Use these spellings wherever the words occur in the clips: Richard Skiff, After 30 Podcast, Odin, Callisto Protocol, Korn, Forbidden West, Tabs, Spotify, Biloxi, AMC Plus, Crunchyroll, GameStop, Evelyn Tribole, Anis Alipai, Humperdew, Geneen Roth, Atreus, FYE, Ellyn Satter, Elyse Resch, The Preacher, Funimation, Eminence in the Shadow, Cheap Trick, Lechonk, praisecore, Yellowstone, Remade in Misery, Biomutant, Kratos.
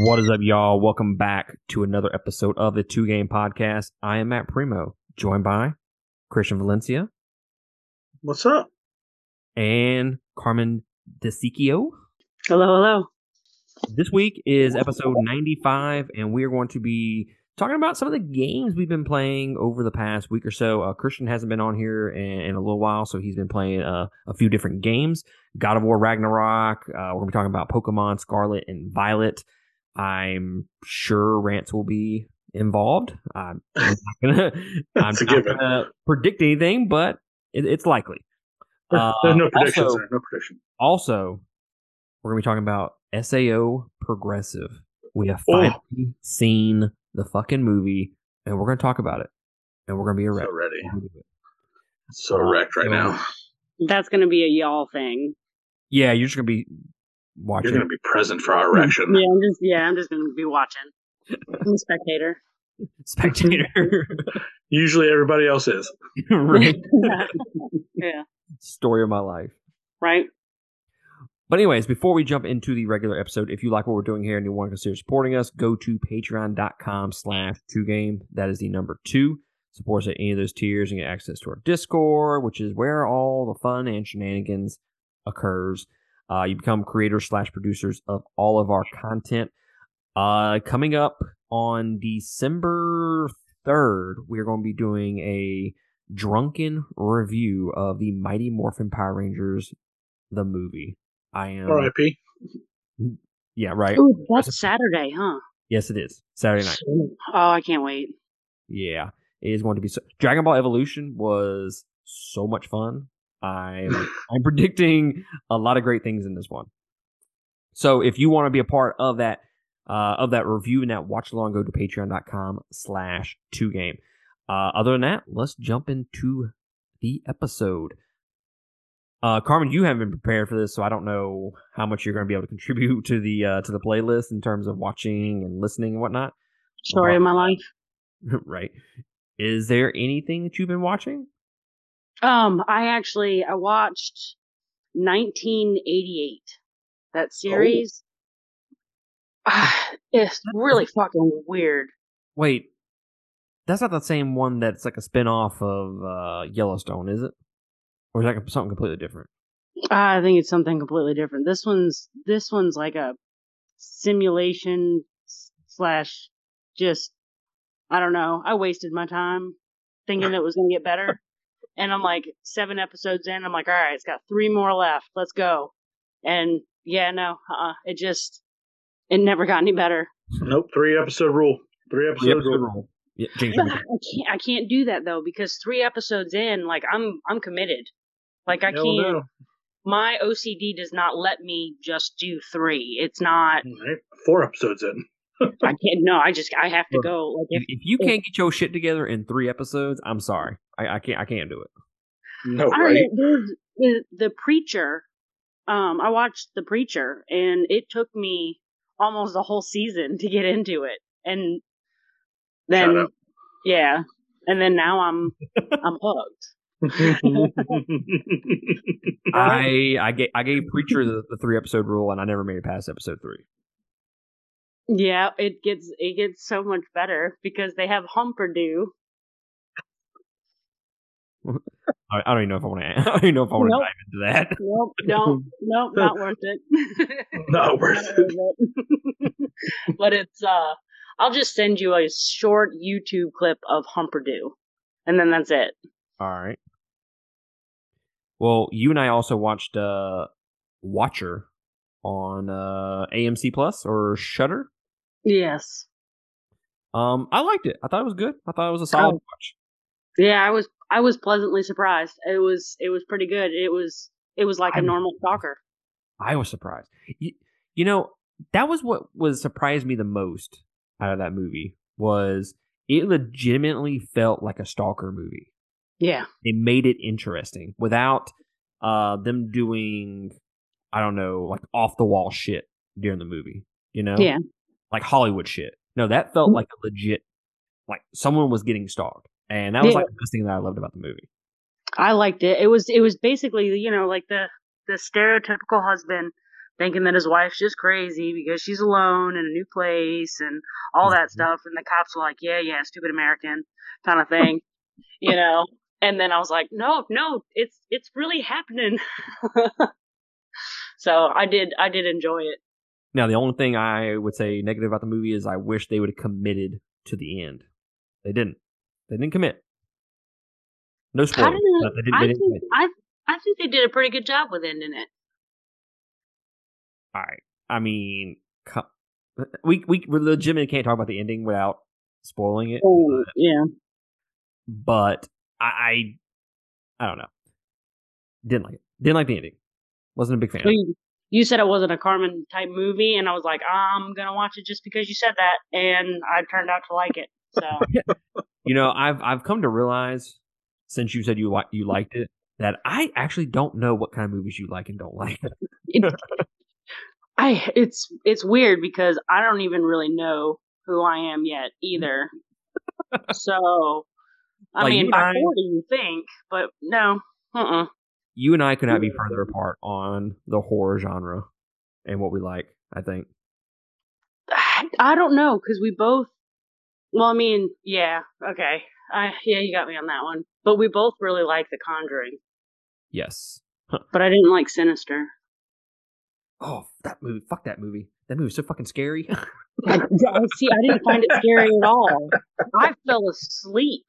What is up, y'all? Welcome back to another episode of the Two Game Podcast. I am Matt Primo, joined by Christian Valencia. What's up? And Carmen DeSicchio. Hello, hello. This week is episode 95, and we are going to be talking about some of the games we've been playing over the past week or so. Christian hasn't been on here in a little while, so he's been playing a few different games. God of War Ragnarok. We're going to be talking about Pokemon Scarlet and Violet. I'm sure rants will be involved. I'm not gonna predict anything, but it's likely. There's no predictions. Also, we're going to be talking about SAO Progressive. We have finally seen the fucking movie, and we're going to talk about it, and we're going to be a wreck. So wrecked right now. That's going to be a y'all thing. Yeah, you're just going to be watching. You're going to be present for our erection. I'm just going to be watching. I'm a spectator. Usually everybody else is. Right. Yeah. Story of my life. Right. But anyways, before we jump into the regular episode, if you like what we're doing here and you want to consider supporting us, go to patreon.com/2game. That is the number 2. Support us at any of those tiers and get access to our Discord, which is where all the fun and shenanigans occurs. You become creators/producers of all of our content. Coming up on December 3rd, we're going to be doing a drunken review of the Mighty Morphin Power Rangers, the movie. I am R.I.P. Yeah, right. Ooh, that's Saturday, huh? Yes, it is. Saturday night. Oh, I can't wait. Yeah, it is going to be. Dragon Ball Evolution was so much fun. I'm predicting a lot of great things in this one. So if you want to be a part of that review and that watch along, go to patreon.com/2game. Other than that, let's jump into the episode. Carmen, you haven't been prepared for this, so I don't know how much you're going to be able to contribute to the playlist in terms of watching and listening and whatnot. Story of my life. Right. Is there anything that you've been watching? I watched 1988. That series. It's really fucking weird. Wait, that's not the same one that's like a spinoff of Yellowstone, is it? Or is that something completely different? I think it's something completely different. This one's like a simulation / just, I don't know. I wasted my time thinking it was going to get better. And I'm like 7 episodes in. I'm like, all right, it's got 3 more left. Let's go. And yeah, no, it never got any better. Nope. 3-episode rule. 3-episode rule. Yeah, I can't do that though, because 3 episodes in, like I'm committed. Like I can't. No. My OCD does not let me just do 3. It's not. Right. 4 episodes in. I can't. No, I have to go. Like if you can't get your shit together in 3 episodes, I'm sorry. I can't do it. No, right? The Preacher. I watched The Preacher, and it took me almost the whole season to get into it, and then yeah, and then now I'm hooked. I gave Preacher the 3-episode rule, and I never made it past episode 3. Yeah, it gets so much better because they have Humperdew. I don't even know if I want to. I don't even know if I want to dive into that. Nope, don't. Nope, not worth it. Not worth it. But it's. I'll just send you a short YouTube clip of Humperdew, and then that's it. All right. Well, you and I also watched Watcher on AMC Plus or Shudder. Yes. I liked it. I thought it was good. I thought it was a solid watch. Yeah, I was pleasantly surprised. It was pretty good. It was like a normal stalker. I was surprised. You know, that was what surprised me the most out of that movie, was it legitimately felt like a stalker movie. Yeah. It made it interesting without them doing, I don't know, like off the wall shit during the movie, you know? Yeah. Like Hollywood shit. No, that felt like a legit, like someone was getting stalked. And that was like the best thing that I loved about the movie. I liked it. It was basically, you know, like the stereotypical husband thinking that his wife's just crazy because she's alone in a new place and all that stuff. And the cops were like, yeah, stupid American kind of thing, you know. And then I was like, no, it's really happening. So I did enjoy it. Now, the only thing I would say negative about the movie is I wish they would have committed to the end. They didn't. They didn't commit. No spoilers. I think they did a pretty good job with ending it. All right. I mean, we legitimately can't talk about the ending without spoiling it. Oh, but, yeah. But I don't know. Didn't like it. Didn't like the ending. Wasn't a big fan. You said it wasn't a Carmen type movie, and I was like, I'm gonna watch it just because you said that, and I turned out to like it. So, you know, I've come to realize since you said you liked it that I actually don't know what kind of movies you like and don't like. It's weird because I don't even really know who I am yet either. So, I mean, by 40 you think, but no, You and I could not be further apart on the horror genre and what we like, I think. I don't know, because we both... Well, I mean, yeah, okay. Yeah, you got me on that one. But we both really like The Conjuring. Yes. Huh. But I didn't like Sinister. Oh, that movie. Fuck that movie. That movie's so fucking scary. See, I didn't find it scary at all. I fell asleep.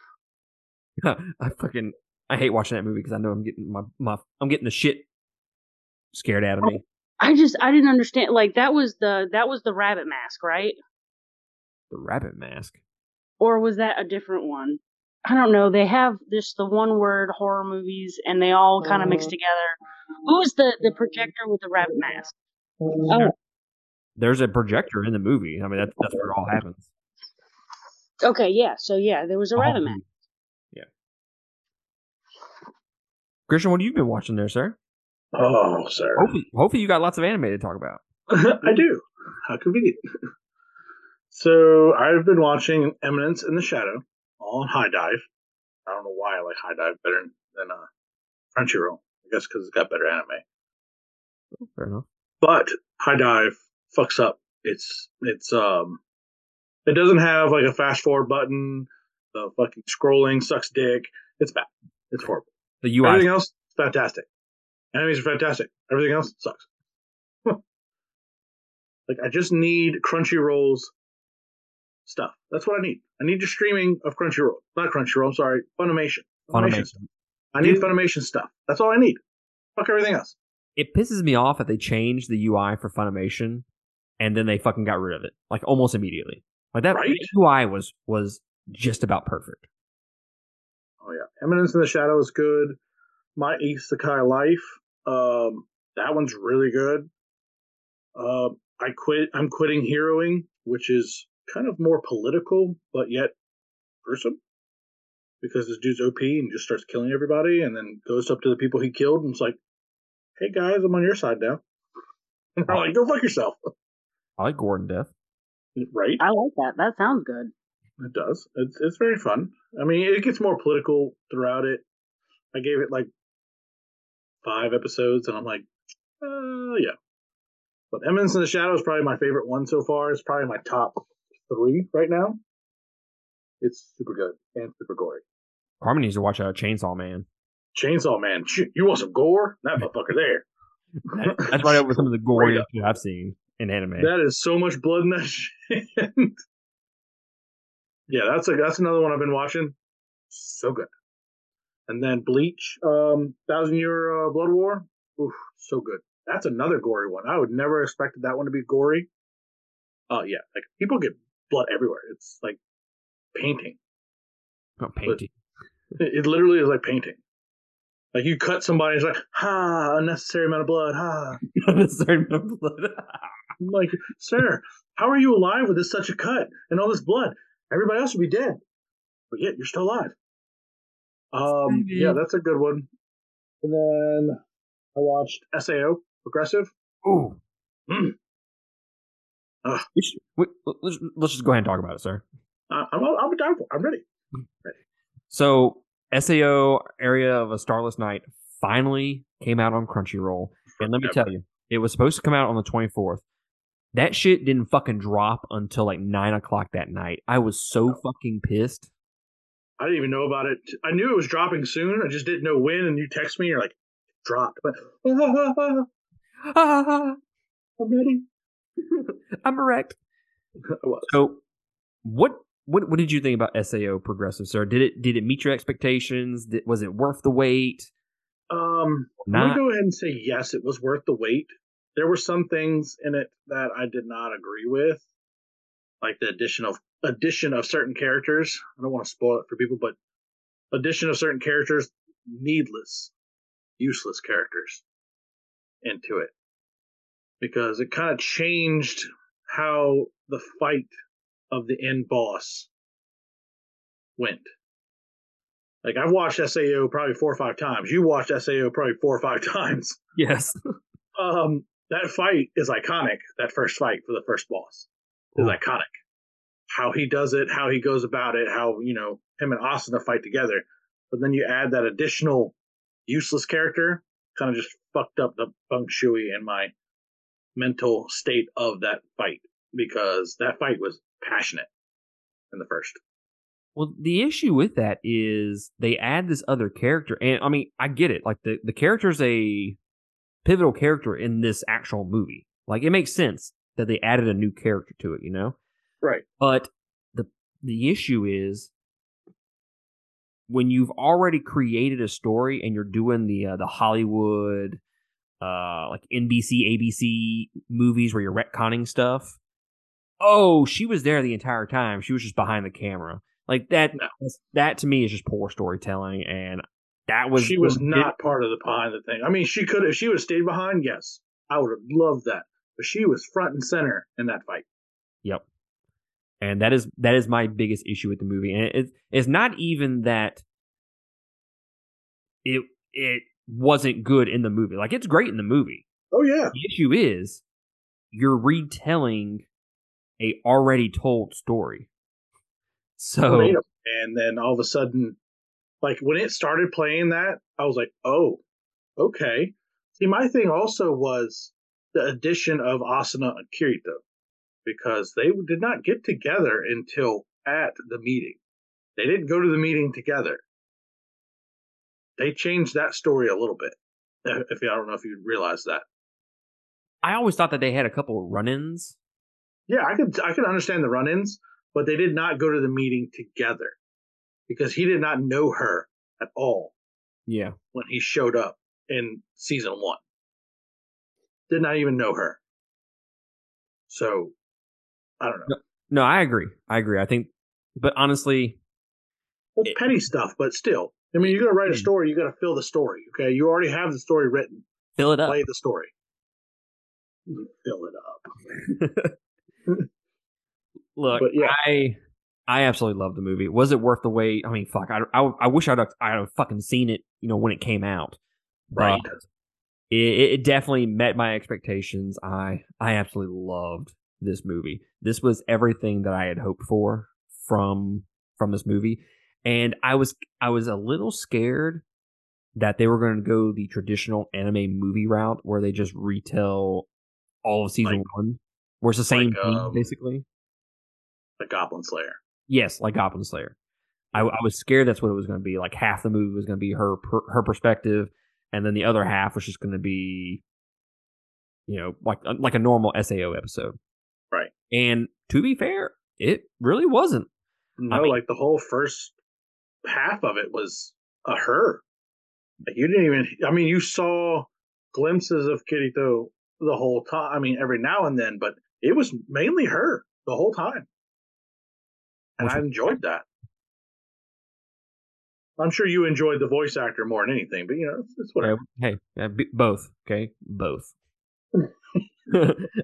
I hate watching that movie because I know I'm getting I'm getting the shit scared out of me. I didn't understand. Like that was the rabbit mask, right? The rabbit mask, or was that a different one? I don't know. They have just the one-word horror movies, and they all kind of mix together. Who was the projector with the rabbit mask? Oh, there's a projector in the movie. I mean, that's where it all happens. Okay, yeah. So yeah, there was a rabbit mask. Christian, what have you been watching there, sir? Oh, sir. Hopefully you got lots of anime to talk about. I do. How convenient. So I've been watching Eminence in the Shadow, all on HIDIVE. I don't know why I like HIDIVE better than Crunchyroll. I guess because it's got better anime. Oh, fair enough. But HIDIVE fucks up. It doesn't have like a fast forward button. The fucking scrolling sucks dick. It's bad. It's horrible. The UI. Everything else, fantastic. Enemies are fantastic. Everything else sucks. Like, I just need Crunchyroll's stuff. That's what I need. I need the streaming of Crunchyroll. Not Crunchyroll, sorry. Funimation. Funimation. I need Funimation stuff. That's all I need. Fuck everything else. It pisses me off that they changed the UI for Funimation, and then they fucking got rid of it. Like, almost immediately. Like, that right? UI was just about perfect. Oh, yeah. Eminence in the Shadow is good. My Isekai Life. That one's really good. I'm quitting Heroing, which is kind of more political, but yet gruesome. Because this dude's OP and just starts killing everybody and then goes up to the people he killed and is like, hey, guys, I'm on your side now. And they're like, go fuck yourself. I like gore and death. Right? I like that. That sounds good. It does. It's very fun. I mean, it gets more political throughout it. I gave it like 5 episodes, and I'm like, yeah. But Eminence in the Shadow is probably my favorite one so far. It's probably my top 3 right now. It's super good and super gory. Carmen needs to watch Chainsaw Man. Chainsaw Man. Shoot, you want some gore? That motherfucker there. That's right up with some of the goriest I've seen in anime. That is so much blood in that shit. Yeah, that's another one I've been watching. So good. And then Bleach, 1,000 Year Blood War. Oof, so good. That's another gory one. I would never expected that one to be gory. Yeah, like people get blood everywhere. It's like painting. Not painting. It literally is like painting. Like you cut somebody, it's like unnecessary amount of blood. Unnecessary amount of blood. I'm like, sir, how are you alive with this such a cut and all this blood? Everybody else would be dead, but yet you're still alive. Yeah, that's a good one. And then I watched SAO Progressive. Ooh. Mm. Let's just go ahead and talk about it, sir. I'm down for it. I'm ready. So SAO Area of a Starless Night finally came out on Crunchyroll, and let me tell you, It was supposed to come out on the 24th. That shit didn't fucking drop until like 9 o'clock that night. I was so fucking pissed. I didn't even know about it. I knew it was dropping soon. I just didn't know when. And you text me, you're like, dropped. But, I'm ready. I'm erect. So, what did you think about SAO Progressive, sir? Did it meet your expectations? Was it worth the wait? I'm going to go ahead and say yes, it was worth the wait. There were some things in it that I did not agree with, like the addition of certain characters. I don't want to spoil it for people, but addition of certain characters, needless, useless characters into it, because it kind of changed how the fight of the end boss went. Like, I've watched SAO probably 4 or 5 times. You watched SAO probably 4 or 5 times. Yes. That fight is iconic. That first fight for the first boss is iconic. How he does it, how he goes about it, how, you know, him and Asuna fight together. But then you add that additional useless character, kind of just fucked up the feng shui in my mental state of that fight, because that fight was passionate in the first. Well, the issue with that is they add this other character, and I mean, I get it. Like, the character's a pivotal character in this actual movie. Like, it makes sense that they added a new character to it, you know? Right. But the issue is when you've already created a story and you're doing the Hollywood, like NBC, ABC movies where you're retconning stuff. Oh, she was there the entire time. She was just behind the camera. Like, that to me is just poor storytelling, and that was... She was not part of the behind the thing. I mean, she could have... If she would have stayed behind, yes. I would have loved that. But she was front and center in that fight. Yep. And that is my biggest issue with the movie. And it's not even that it wasn't good in the movie. Like, it's great in the movie. Oh, yeah. The issue is you're retelling a already told story. So... And then all of a sudden, like, when it started playing that, I was like, oh, okay. See, my thing also was the addition of Asuna and Kirito, because they did not get together until at the meeting. They didn't go to the meeting together. They changed that story a little bit. If I don't know if you realize that. I always thought that they had a couple of run-ins. Yeah, I could understand the run-ins, but they did not go to the meeting together, because he did not know her at all. Yeah, when he showed up in season 1, did not even know her. So, I don't know. No, I agree. I think, but honestly, it's petty stuff. But still, I mean, you're gonna write a story. You gotta fill the story. Okay, you already have the story written. Fill it up. Play the story. Fill it up. Look, but, yeah. I absolutely love the movie. Was it worth the wait? I mean, fuck. I wish I'd have fucking seen it, you know, when it came out. Right. But it definitely met my expectations. I absolutely loved this movie. This was everything that I had hoped for from this movie, and I was a little scared that they were going to go the traditional anime movie route where they just retell all of season 1, where it's the same thing basically. Like Goblin Slayer. Yes, like Goblin Slayer. I was scared that's what it was going to be. Like, half the movie was going to be her perspective, and then the other half was just going to be, you know, like a normal SAO episode. Right. And to be fair, it really wasn't. No, I mean, like, the whole first half of it was a her. Like, you didn't even... I mean, you saw glimpses of Kirito the whole time. I mean, every now and then, but it was mainly her the whole time. And I enjoyed that. I'm sure you enjoyed the voice actor more than anything, but, you know, it's whatever. Hey, both. Okay, both.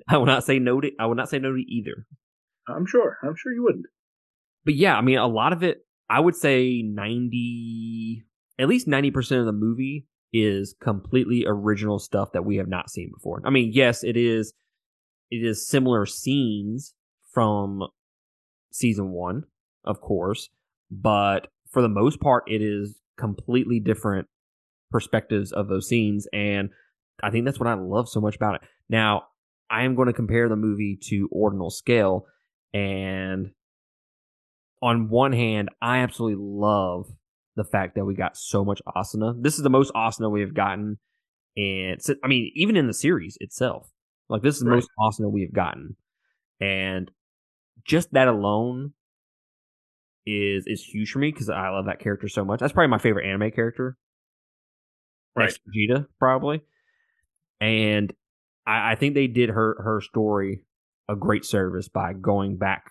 I will not say no to either. I'm sure you wouldn't. But yeah, I mean, a lot of it, I would say at least 90% of the movie is completely original stuff that we have not seen before. I mean, yes, it is similar scenes from season 1, of course, but for the most part, it is completely different perspectives of those scenes, and I think that's what I love so much about it. Now, I am going to compare the movie to Ordinal Scale, and on one hand, I absolutely love the fact that we got so much Asuna. This is the most Asuna we have gotten, and I mean, even in the series itself, like this is the most Asuna we have gotten, and just that alone is huge for me because I love that character so much. That's probably my favorite anime character, next to Vegeta, probably. And I think they did her story a great service by going back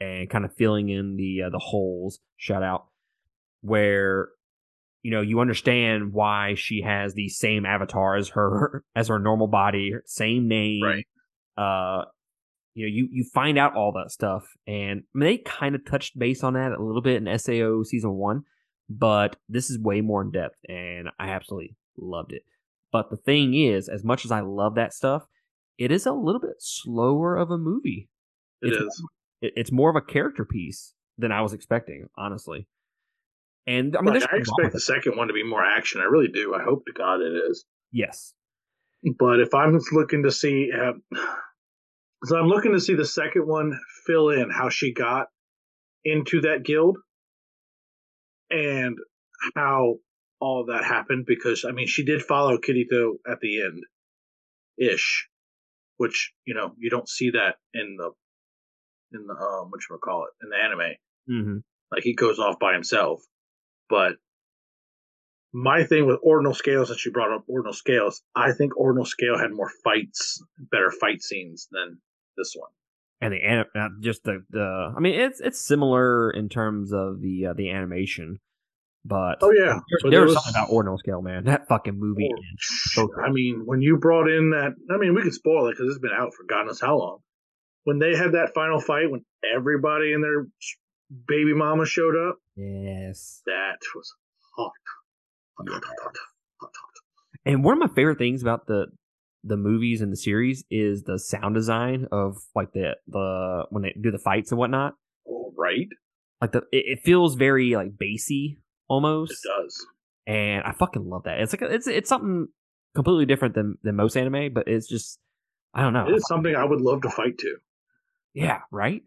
and kind of filling in the holes, shout out, where, you know, you understand why she has the same avatar as her normal body, same name. Right. You know, you find out all that stuff. And I mean, they kind of touched base on that a little bit in SAO Season 1, but this is way more in depth, and I absolutely loved it. But the thing is, as much as I love that stuff, it is a little bit slower of a movie. It is. It's more of a character piece than I was expecting, honestly. And I mean, like, I expect the second one to be more action. I really do. I hope to God it is. Yes. But if I'm looking to see, the second one fill in how she got into that guild and how all that happened, because I mean, she did follow Kirito at the end ish, which, you know, you don't see that in the whatchamacallit, in the anime. Mm-hmm. Like, he goes off by himself. But my thing with Ordinal Scale, since you brought up Ordinal Scale, I think Ordinal Scale had more fights, better fight scenes than this one. And I mean, it's similar in terms of the animation. But there was something about Ordinal Scale, man. That fucking movie. I mean, when you brought in that, I mean, we could spoil it because it's been out for God knows how long. When they had that final fight, when everybody and their baby mama showed up, yes, that was hot. Hot. And one of my favorite things about the movies and the series is the sound design of, like, the when they do the fights and whatnot. Oh, right. Like it feels very, like, bassy. Almost. It does. And I fucking love that. It's like it's something completely different than most anime, but it's just, I don't know. It is something I would love to fight to. Yeah, right?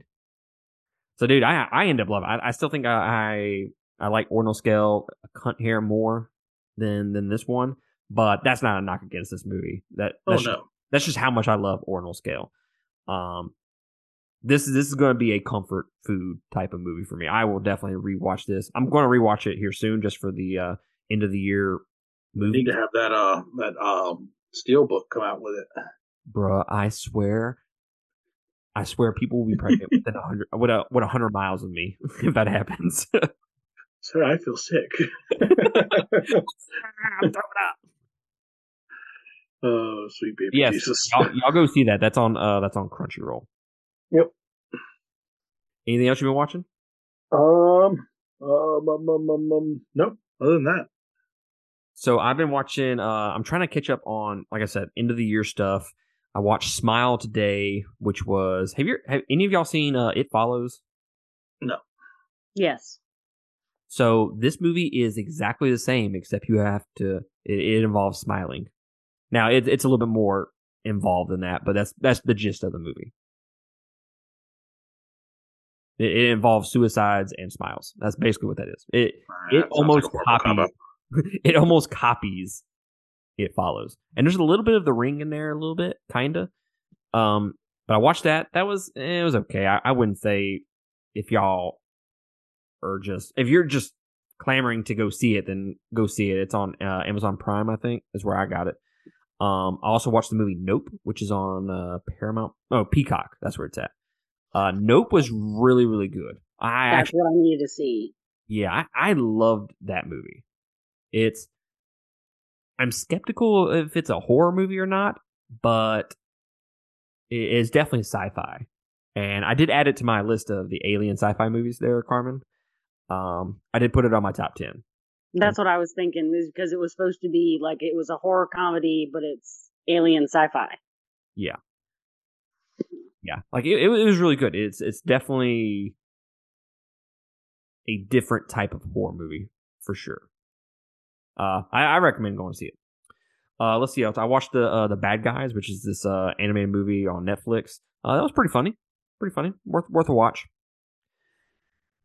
So, dude, I end up loving it. I still think I like Ordinal Scale a cunt hair more than this one, but that's not a knock against this movie. That's just how much I love Ordinal Scale. This is going to be a comfort food type of movie for me. I will definitely rewatch this. I'm going to rewatch it here soon, just for the end of the year movie. You need to have that Steelbook come out with it, bruh. I swear, people will be pregnant within 100 miles of me if that happens. Sir, I feel sick. I'm throwing up. Oh, sweet baby, yes, Jesus! Y'all go see that. That's on Crunchyroll. Yep. Anything else you've been watching? Nope. Other than that. So I've been watching, I'm trying to catch up on, like I said, end of the year stuff. I watched Smile today, which was, have any of y'all seen It Follows? No. Yes. So this movie is exactly the same, except you have to, it involves smiling. Now it's a little bit more involved than that, but that's the gist of the movie. It involves suicides and smiles. That's basically what that is. It almost copies It Follows. And there's a little bit of The Ring in there, a little bit, kind of. But I watched that. It was okay. I wouldn't say if you're just clamoring to go see it, then go see it. It's on Amazon Prime, I think, is where I got it. I also watched the movie Nope, which is on Paramount. Oh, Peacock. That's where it's at. Nope was really, really good. That's what I needed to see. Yeah, I loved that movie. I'm skeptical if it's a horror movie or not, but it is definitely sci-fi. And I did add it to my list of the alien sci-fi movies there, Carmen. I did put it on my top 10. That's what I was thinking, is because it was supposed to be like it was a horror comedy, but it's alien sci-fi. Yeah. Yeah, like it was really good. It's definitely a different type of horror movie for sure. I recommend going to see it. Let's see. I watched the Bad Guys, which is this animated movie on Netflix. That was pretty funny. Worth a watch.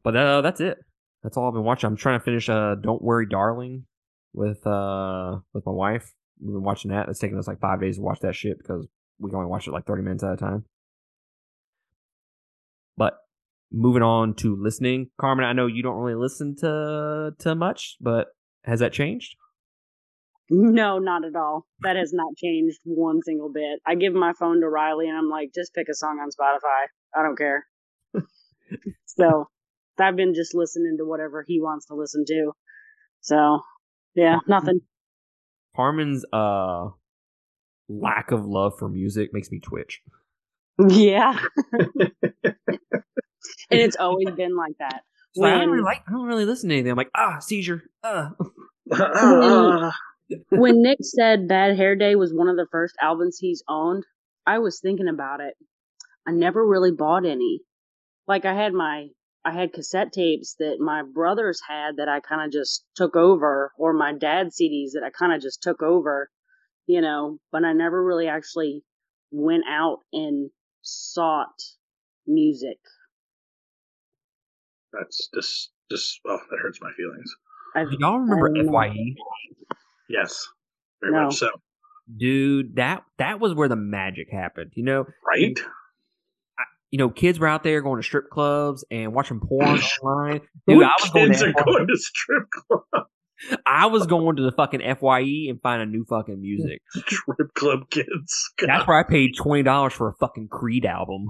But that's it. That's all I've been watching. I'm trying to finish Don't Worry Darling with my wife. We've been watching that. It's taken us like 5 days to watch that shit because we can only watch it like 30 minutes at a time. But moving on to listening. Carmen, I know you don't really listen to much, but has that changed? No, not at all. That has not changed one single bit. I give my phone to Riley and I'm like, just pick a song on Spotify. I don't care. So I've been just listening to whatever he wants to listen to. So, yeah, nothing. Harmon's lack of love for music makes me twitch. Yeah. And it's always been like that. So when... I don't really listen to anything. I'm like, seizure. When Nick said Bad Hair Day was one of the first albums he's owned, I was thinking about it. I never really bought any. Like, I had cassette tapes that my brothers had that I kind of just took over, or my dad's CDs that I kind of just took over, you know, but I never really actually went out and sought music. That's just that hurts my feelings. Do y'all remember FYE? Yes, very much so. Dude, that was where the magic happened, you know? Right? You know, kids were out there going to strip clubs and watching porn online. Dude, going to strip clubs. I was going to the fucking FYE and finding new fucking music. Strip club kids. God. That's where I paid $20 for a fucking Creed album.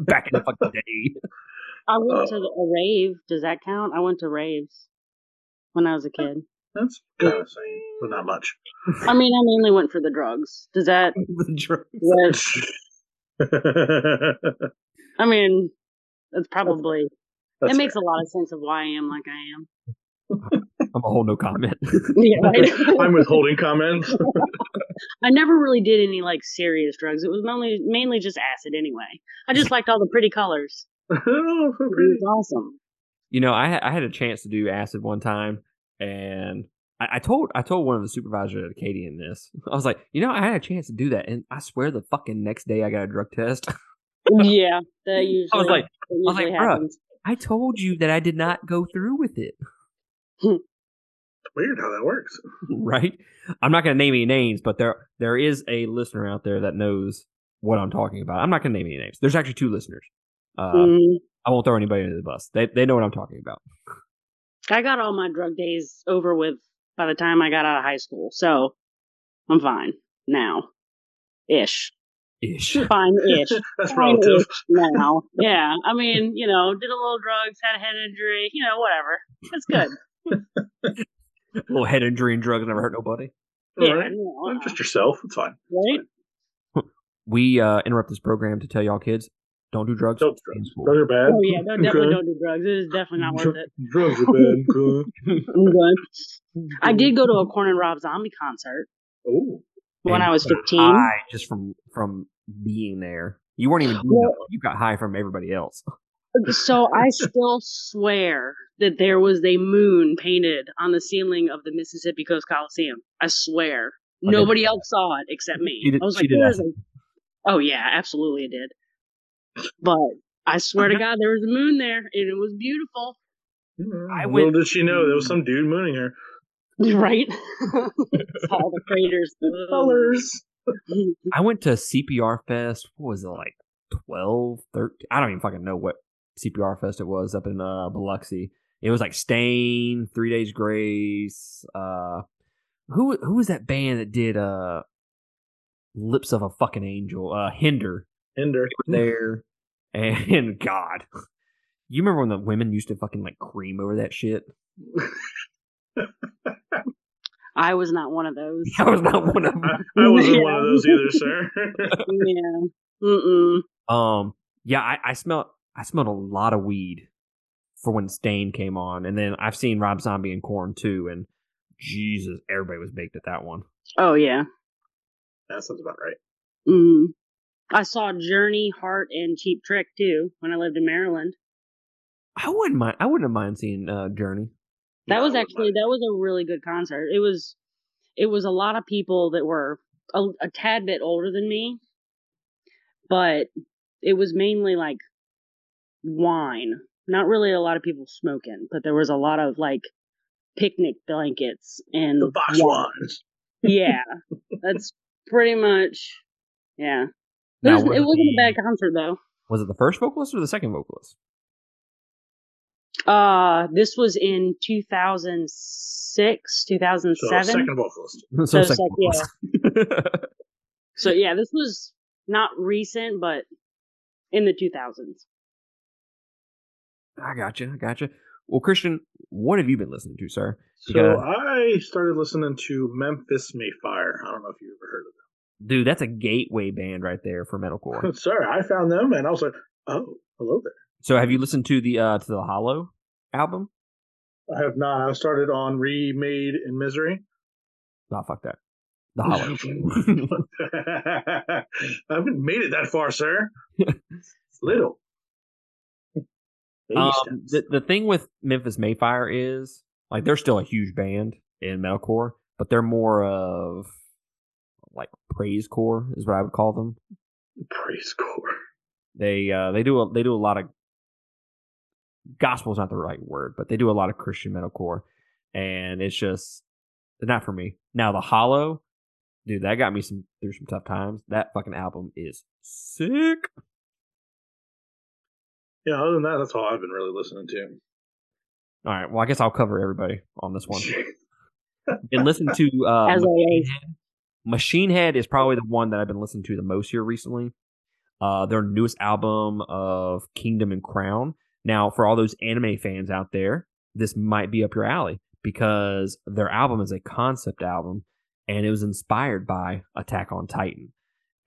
Back in the fucking day. I went to a rave. Does that count? I went to raves when I was a kid. That's kind of insane, but not much. I mean, I mainly went for the drugs. Does that... the drugs. I mean, that's probably... That makes a lot of sense of why I am like I am. I'm a whole no comment. Yeah, right? I'm withholding comments. I never really did any, like, serious drugs. It was mainly just acid anyway. I just liked all the pretty colors. Oh, so pretty. It was awesome. You know, I had a chance to do acid one time. And I told one of the supervisors at Acadian this. I was like, you know, I had a chance to do that, and I swear the fucking next day I got a drug test. Yeah, that usually. I was like, bro, I told you that I did not go through with it. It's weird how that works, right? I'm not gonna name any names, but there is a listener out there that knows what I'm talking about. I'm not gonna name any names. There's actually two listeners. I won't throw anybody under the bus. They know what I'm talking about. I got all my drug days over with by the time I got out of high school, so I'm fine now. Ish. Fine-ish. That's relative. Now. Yeah, I mean, you know, did a little drugs, had a head injury, you know, whatever. That's good. A little head injury and drugs never hurt nobody. Yeah, right. Just yourself. It's fine. Right? It's fine. We interrupt this program to tell y'all kids, don't do drugs. Don't do drugs. Drugs are bad. Oh, yeah. Definitely don't do drugs. It is definitely not worth it. Drugs are bad. I'm good. I did go to a Korn and Rob Zombie concert. Oh. When I was 15. High just from being there. You weren't even doing that. You got high from everybody else. So I still swear that there was a moon painted on the ceiling of the Mississippi Coast Coliseum. I swear. Okay. Nobody else saw it except me. I was like, oh, yeah. Absolutely it did. But I swear to God, there was a moon there, and it was beautiful. Little did she know, there was some dude mooning her. Right? All the craters, the colors. I went to CPR Fest, what was it, like 12, 13? I don't even fucking know what CPR Fest it was up in Biloxi. It was like Stain, 3 Days Grace. Who was that band that did Lips of a Fucking Angel? Hinder there, and God, you remember when the women used to fucking like cream over that shit? I was not one of those. I was not one of them. I wasn't one of those either, sir. Yeah. Yeah. I smelled a lot of weed for when Stain came on, and then I've seen Rob Zombie and Korn too, and Jesus, everybody was baked at that one. Oh yeah. That sounds about right. Mm. I saw Journey, Heart, and Cheap Trick too when I lived in Maryland. I wouldn't have mind seeing Journey. That was a really good concert. It was it was a lot of people that were a tad bit older than me, but it was mainly like wine. Not really a lot of people smoking, but there was a lot of like picnic blankets and the box wines. Yeah, that's pretty much. Yeah, it wasn't a bad concert though. Was it the first vocalist or the second vocalist? This was in 2006, 2007. So second vocalist. Yeah. So yeah, this was not recent, but in the 2000s. I gotcha. Well, Christian, what have you been listening to, sir? I started listening to Memphis May Fire. I don't know if you've ever heard of them. Dude, that's a gateway band right there for metalcore. Sir, I found them, and I was like, oh, hello there. So have you listened to the Hollow album? I have not. I started on Remade in Misery. Nah, fuck that. The Hollow. I haven't made it that far, sir. Little. The thing with Memphis May Fire is, like, they're still a huge band in metalcore, but they're more of, like, praisecore is what I would call them. Praisecore. They do a lot of... Gospel's not the right word, but they do a lot of Christian metalcore, and it's just not for me. Now, The Hollow, dude, that got me through some tough times. That fucking album is sick. Yeah, other than that, that's all I've been really listening to. All right, well, I guess I'll cover everybody on this one. And listen to Machine Head is probably the one that I've been listening to the most here recently. Their newest album of Kingdom and Crown. Now, for all those anime fans out there, this might be up your alley because their album is a concept album, and it was inspired by Attack on Titan.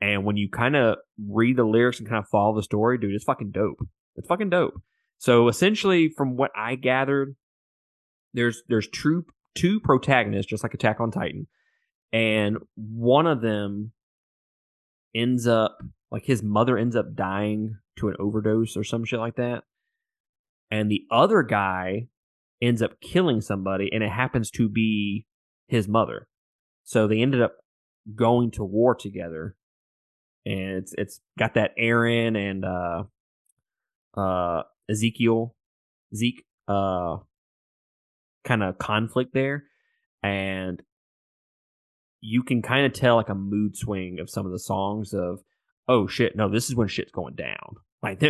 And when you kind of read the lyrics and kind of follow the story, dude, it's fucking dope. It's fucking dope. So essentially, from what I gathered, there's two protagonists, just like Attack on Titan, and one of them ends up, like, his mother ends up dying to an overdose or some shit like that, and the other guy ends up killing somebody, and it happens to be his mother. So they ended up going to war together, and it's got that Aaron and Zeke kind of conflict there, and you can kind of tell like a mood swing of some of the songs of, oh shit, no, this is when shit's going down, like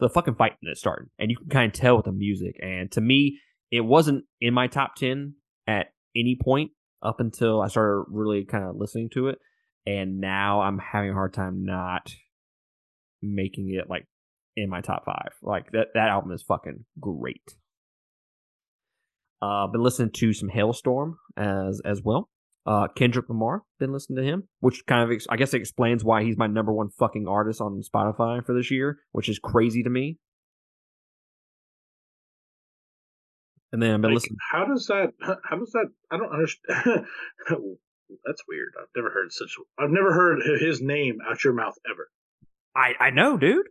the fucking fighting is starting, and you can kind of tell with the music. And to me, it wasn't in my top 10 at any point up until I started really kind of listening to it, and now I'm having a hard time not making it like in my top 5. Like, that album is fucking great. Been listening to some Hailstorm as well. Kendrick Lamar, been listening to him, which kind of, I guess it explains why he's my number one fucking artist on Spotify for this year, which is crazy to me. And then I've been listening. How does that, I don't understand. That's weird. I've never heard his name out your mouth ever. I know, dude.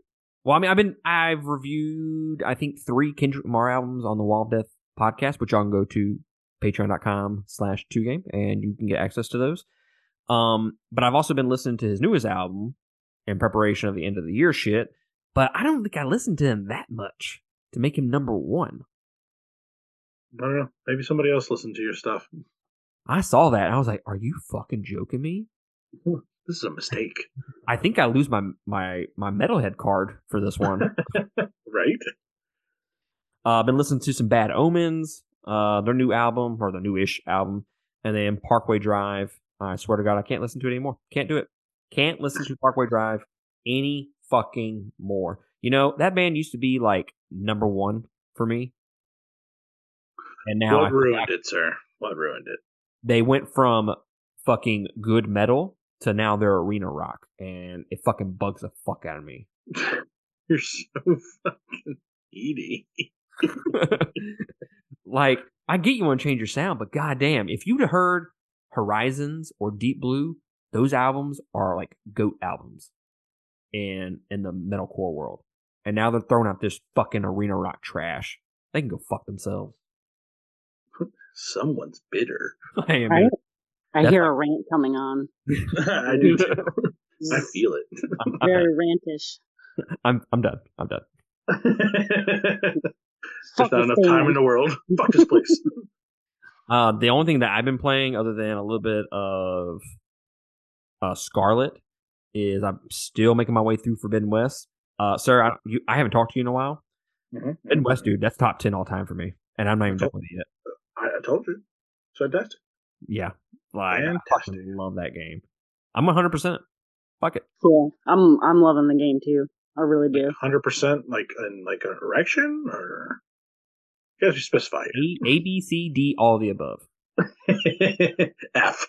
Well, I mean, I've reviewed, I think, 3 Kendrick Lamar albums on the Wall of Death podcast, which y'all can go to patreon.com/2game, and you can get access to those. But I've also been listening to his newest album in preparation of the end of the year shit, but I don't think I listened to him that much to make him number one. I don't know. Maybe somebody else listened to your stuff. I saw that, and I was like, are you fucking joking me? This is a mistake. I think I lose my metalhead card for this one. Right? I've been listening to some Bad Omens, their new album, or their new-ish album, and then Parkway Drive. I swear to God, I can't listen to it anymore. Can't do it. Can't listen to Parkway Drive any fucking more. You know, that band used to be, like, number one for me. And now what ruined it, sir? What ruined it? They went from fucking good metal to now they're arena rock, and it fucking bugs the fuck out of me. You're so fucking needy. Like, I get you want to change your sound, but goddamn, if you'd have heard Horizons or Deep Blue, those albums are like goat albums in the metalcore world. And now they're throwing out this fucking arena rock trash. They can go fuck themselves. Someone's bitter. I am. I hear a rant coming on. I do too. I feel it. I'm very rantish. I'm done. There's not enough time in the world. Fuck this place. The only thing that I've been playing, other than a little bit of Scarlet, is I'm still making my way through Forbidden West. Sir, I haven't talked to you in a while. Mm-hmm. Forbidden West, dude, that's top 10 all time for me, and I'm not even done with it yet. I told you. It's fantastic. Yeah, like fantastic. I fucking love that game. I'm 100%. Fuck it. Cool. I'm loving the game too. I really do. 100%, like an erection, or you guys specify it. A, B, C, D, all the above. F.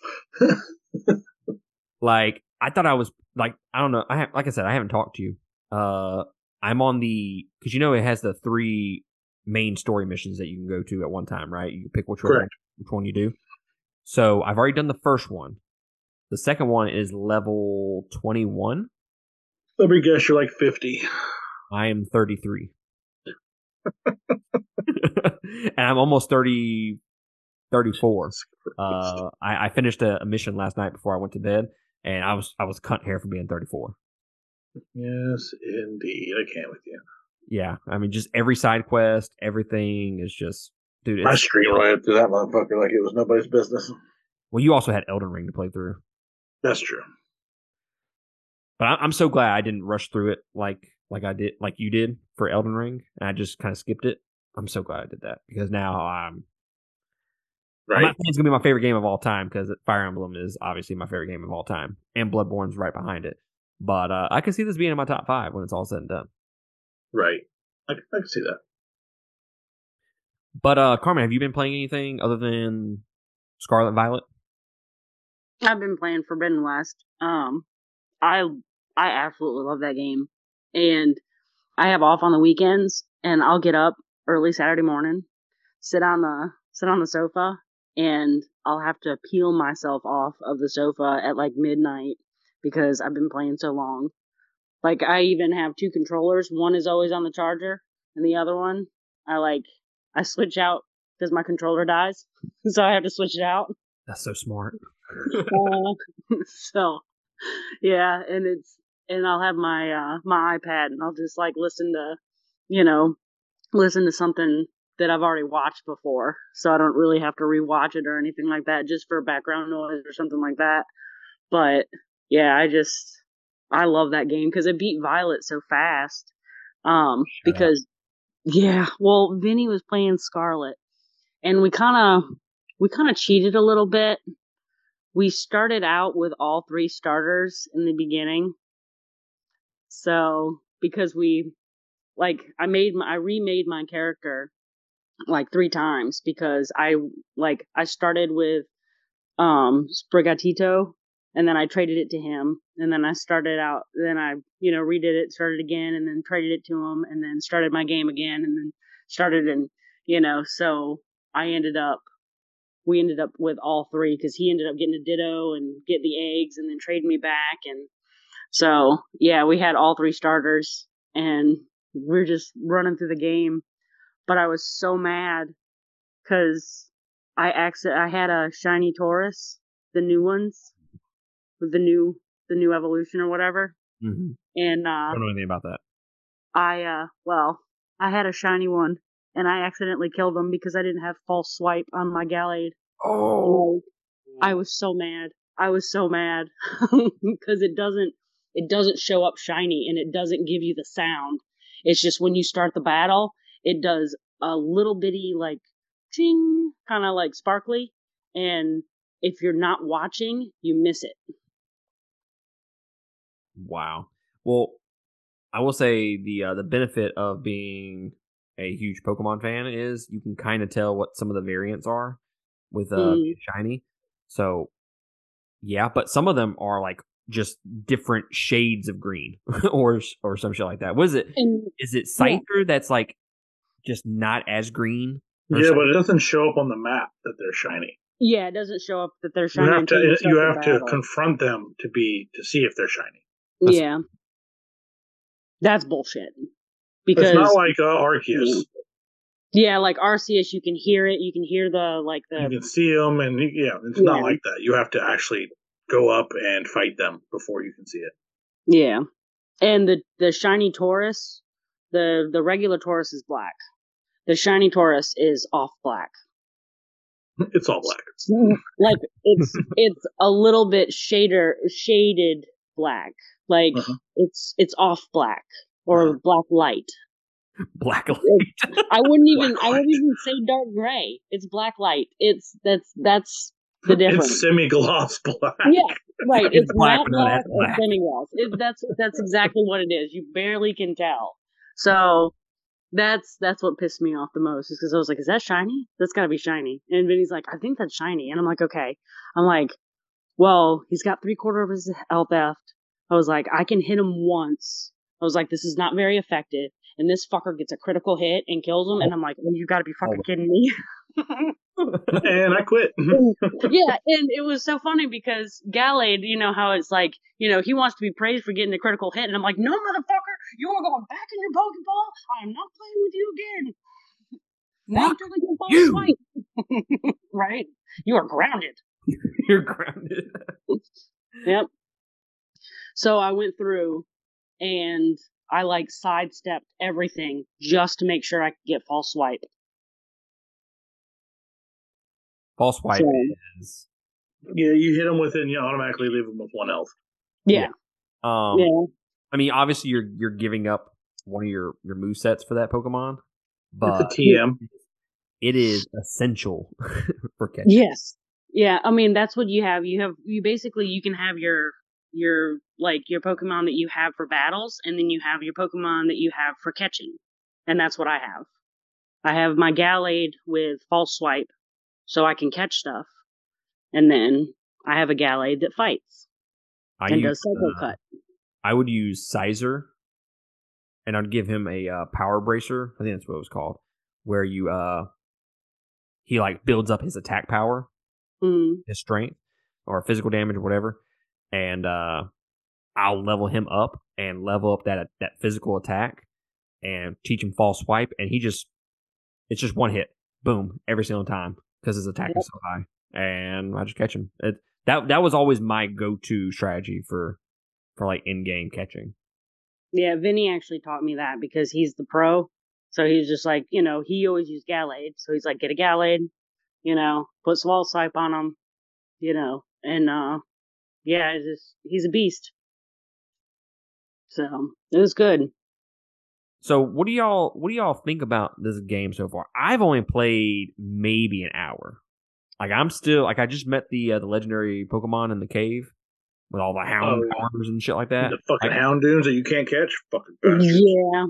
Like I thought I was like I don't know. Like I said, I haven't talked to you. I'm on the because you know it has the three main story missions that you can go to at one time, right? You pick which one you do. So I've already done the first one. The second one is level 21. Let me guess, you're like 50. I am 33. And I'm almost 34. I finished a mission last night before I went to bed, and I was cunt hair for being 34. Yes, indeed. I can't with you. Yeah, I mean, just every side quest, everything is just... dude. I streamlined through that motherfucker like it was nobody's business. Well, you also had Elden Ring to play through. That's true. But I'm so glad I didn't rush through it like you did for Elden Ring, and I just kind of skipped it. I'm so glad I did that because now I'm right. I'm not saying it's gonna be my favorite game of all time because Fire Emblem is obviously my favorite game of all time, and Bloodborne's right behind it. But I can see this being in my top 5 when it's all said and done. Right, I can see that. But Carmen, have you been playing anything other than Scarlet Violet? I've been playing Forbidden West. I absolutely love that game, and I have off on the weekends, and I'll get up early Saturday morning, sit on the sofa, and I'll have to peel myself off of the sofa at like midnight because I've been playing so long. Like I even have two controllers. One is always on the charger, and the other one I switch out because my controller dies, so I have to switch it out. That's so smart. So. Yeah, and I'll have my my iPad, and I'll just listen to something that I've already watched before, so I don't really have to rewatch it or anything like that, just for background noise or something like that. But yeah, I love that game because it beat Violet so fast. Vinny was playing Scarlet, and we kind of cheated a little bit. We started out with all three starters in the beginning. So, because I remade my character like 3 times because I started with Sprigatito, and then I traded it to him, and then I started out, then I, redid it, started again, and then traded it to him, and then started my game again, and then started so I ended up with all 3 because he ended up getting a ditto and get the eggs and then trade me back. And so, yeah, we had all 3 starters and we're just running through the game. But I was so mad because I had a shiny Taurus, the new ones, with the new evolution or whatever. Mm-hmm. And I don't know anything about that. I had a shiny one. And I accidentally killed him because I didn't have false swipe on my Gallade. Oh. I was so mad. Because it doesn't show up shiny, and it doesn't give you the sound. It's just when you start the battle, it does a little bitty like ching, kind of like sparkly. And if you're not watching, you miss it. Wow. Well, I will say the benefit of being a huge Pokemon fan is you can kind of tell what some of the variants are with shiny. So yeah, but some of them are like just different shades of green or some shit like that. What is it? Is it Scyther that's like just not as green? Yeah, something? But it doesn't show up on the map that they're shiny. Yeah, it doesn't show up that they're shiny. You have to confront them to see if they're shiny. Yeah. That's bullshit. Because it's not like Arceus. Yeah, like Arceus, you can hear it. You can hear the you can see them, and it's not like that. You have to actually go up and fight them before you can see it. Yeah, and the shiny Taurus, the regular Taurus is black. The shiny Taurus is off black. It's all black. Like it's a little bit shaded black. Like it's off black or black light. Black light. I wouldn't even say dark gray. It's black light. That's the difference. It's semi-gloss black. Yeah, right. It's black, matte gloss or semi-gloss. That's exactly what it is. You barely can tell. So that's what pissed me off the most, is because I was like, "Is that shiny? That's got to be shiny." And Vinny's like, "I think that's shiny." And I'm like, "Okay." I'm like, "Well, he's got 3/4 of his health left." I was like, "I can hit him once." I was like, "This is not very effective." And this fucker gets a critical hit and kills him, and I'm like, "Oh, you got to be fucking kidding me!" And I quit. Yeah, and it was so funny because Gallade, you know how it's like, you know, he wants to be praised for getting a critical hit, and I'm like, "No, motherfucker, you are going back in your Pokeball. I am not playing with you again. Not until we can fight, right? You are grounded. You're grounded." Yep. So I went through and I sidestepped everything just to make sure I could get false swipe. False swipe is... Yeah, you hit them with it and you automatically leave them with one health. Yeah. Yeah. I mean, obviously you're giving up one of your movesets for that Pokemon, but it's a TM. It is essential for catching. Yes. Yeah, I mean, that's what you have. You can have your Pokemon that you have for battles, and then you have your Pokemon that you have for catching. And that's what I have. I have my Gallade with false swipe, so I can catch stuff. And then I have a Gallade that fights. Does Psycho Cut. I would use Sizer, and I'd give him a Power Bracer. I think that's what it was called. Where you, he builds up his attack power, his strength, or physical damage or whatever. And I'll level him up and level up that physical attack and teach him false swipe. And it's just one hit. Boom. Every single time. Because his attack is so high. And I just catch him. That was always my go-to strategy for in-game catching. Yeah, Vinny actually taught me that because he's the pro. So he's just like, you know, he always used Gallade. So he's like, get a Gallade, you know, put false swipe on him, you know, and... Yeah, he's a beast. So it was good. So what do y'all think about this game so far? I've only played maybe an hour. I just met the legendary Pokemon in the cave with all the hound arms and shit like that. The fucking hound dunes that you can't catch, fucking bastards. Yeah.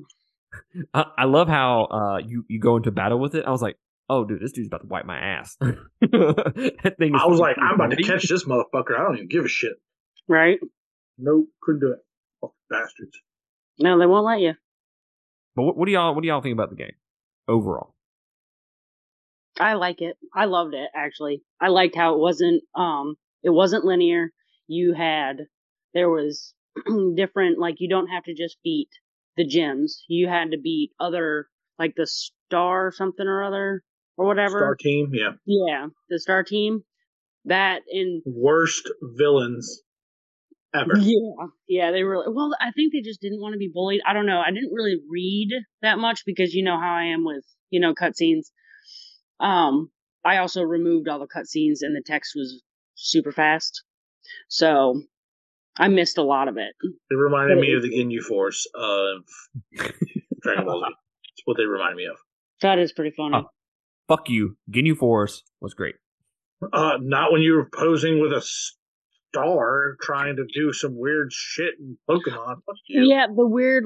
I love how you go into battle with it. I was like, oh, dude, this dude's about to wipe my ass. I was like, I'm about to catch this motherfucker. I don't even give a shit. Right? Nope, couldn't do it. Fucking bastards. No, they won't let you. But what do y'all think about the game overall? I like it. I loved it, actually. I liked how it wasn't linear. There was different, you don't have to just beat the gyms. You had to beat other, the Star something or other. Or whatever. Star Team, yeah. Yeah, the Star Team. That in worst villains ever. Yeah, they really... Well, I think they just didn't want to be bullied. I don't know. I didn't really read that much because you know how I am with, cutscenes. I also removed all the cutscenes and the text was super fast. So, I missed a lot of it. It reminded me of the Ginyu Force of Dragon Ball Z. That's what they remind me of. That is pretty funny. Fuck you. Ginyu Force was great. Not when you were posing with a star trying to do some weird shit in Pokemon. Fuck you. Yeah, the weird,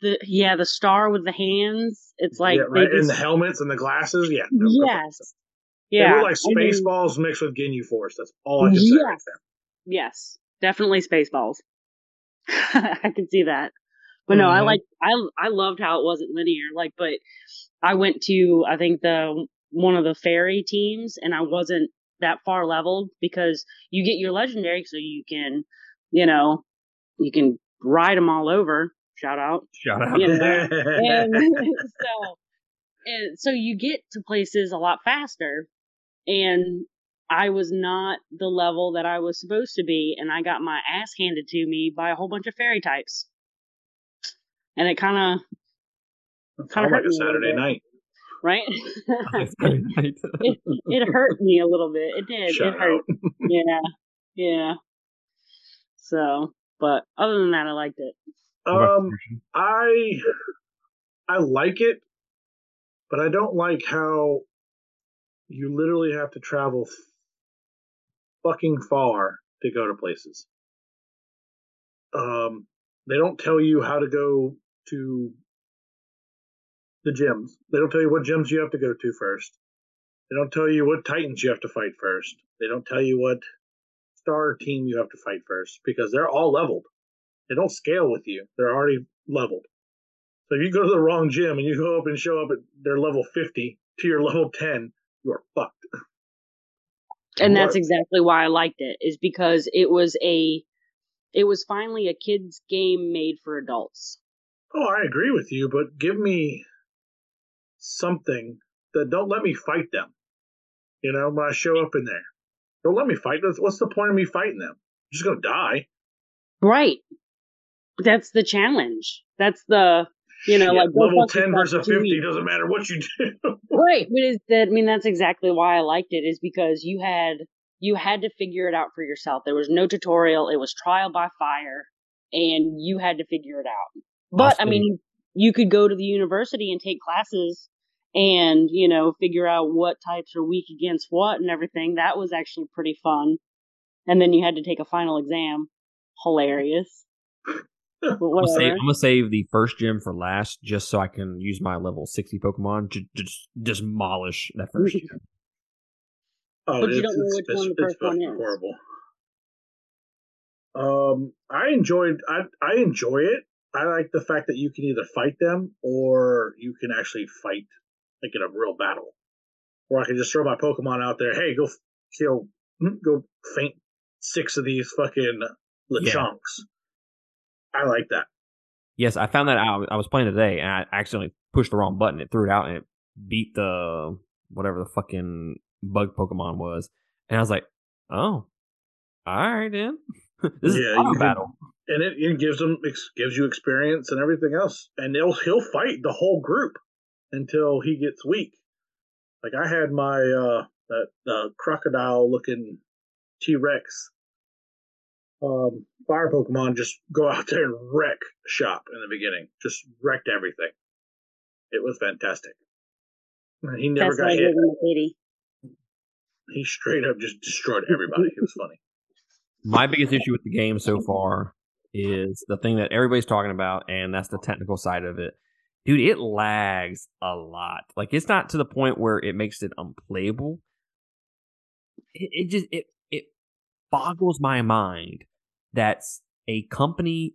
the star with the hands. It's like... Yeah, right. And the helmets and the glasses. Yeah. No, yes. Yeah. They were like Spaceballs mixed with Ginyu Force. That's all I can say. Right there. Yes. Definitely Spaceballs. I can see that. But no, I loved how it wasn't linear. But I went to one of the fairy teams, and I wasn't that far leveled because you get your legendary, so you can, you can ride them all over. Shout out. And so And so you get to places a lot faster. And I was not the level that I was supposed to be. And I got my ass handed to me by a whole bunch of fairy types. And it kind of hurt me. Saturday night. Right? it hurt me a little bit. It did. Shout it hurt. Out. Yeah. So, but other than that, I liked it. I like it, but I don't like how you literally have to travel fucking far to go to places. They don't tell you how to go to the gyms. They don't tell you what gyms you have to go to first. They don't tell you what titans you have to fight first. They don't tell you what star team you have to fight first, because they're all leveled. They don't scale with you. They're already leveled. So if you go to the wrong gym and you go up and show up at their level 50 to your level 10, you are fucked. And that's exactly why I liked it, is because it was finally a kid's game made for adults. Oh, I agree with you, but give me something that don't let me fight them. You know, when I show up in there, don't let me fight them. What's the point of me fighting them? I'm just going to die. Right. That's the challenge. That's the, level 10 versus 50 doesn't matter what you do. Right. That's exactly why I liked it, is because you had to figure it out for yourself. There was no tutorial. It was trial by fire, and you had to figure it out. But awesome. I mean, you could go to the university and take classes and, figure out what types are weak against what and everything. That was actually pretty fun. And then you had to take a final exam. Hilarious. I'm gonna save the first gym for last, just so I can use my level 60 Pokemon to just demolish that first gym. Oh, but you don't know which one the first one is. Horrible. I enjoy it. I like the fact that you can either fight them or you can actually fight, like in a real battle. Or I can just throw my Pokemon out there. Hey, go faint 6 of these fucking Lechonks. Yeah. I like that. Yes, I found that out. I was playing today, and I accidentally pushed the wrong button. It threw it out, and it beat the whatever the fucking bug Pokemon was. And I was like, oh, all right, then. This is a battle. And it gives you experience and everything else. And he'll fight the whole group until he gets weak. Like I had my that crocodile looking T-Rex fire Pokemon just go out there and wreck shop in the beginning. Just wrecked everything. It was fantastic. He never got hit. He straight up just destroyed everybody. It was funny. My biggest issue with the game so far is the thing that everybody's talking about, and that's the technical side of it. Dude, it lags a lot. Like, it's not to the point where it makes it unplayable. It boggles my mind that a company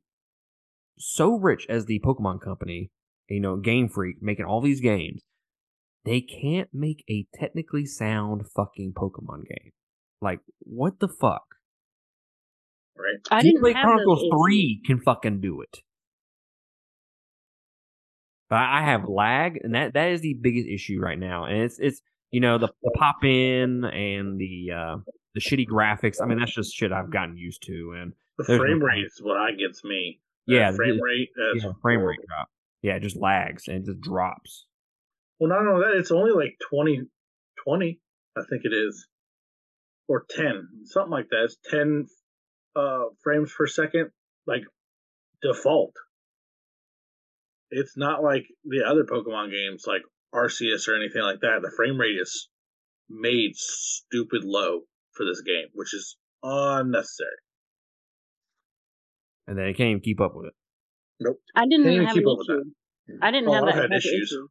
so rich as the Pokemon company, Game Freak, making all these games, they can't make a technically sound fucking Pokemon game. Like, what the fuck? Right. I didn't play Chronicles 3 can fucking do it. But I have lag, and that is the biggest issue right now. And it's the pop in and the shitty graphics. I mean, that's just shit I've gotten used to. And the frame rate is what gets me. Yeah, frame rate drop. Yeah, it just lags and it just drops. Well, not only that, it's only like 20, I think it is, or 10, something like that. It's 10. Frames per second, like default. It's not like the other Pokemon games, like Arceus or anything like that. The frame rate is made stupid low for this game, which is unnecessary. And then it can't even keep up with it. Nope. I didn't even have an issue. I didn't have that issue.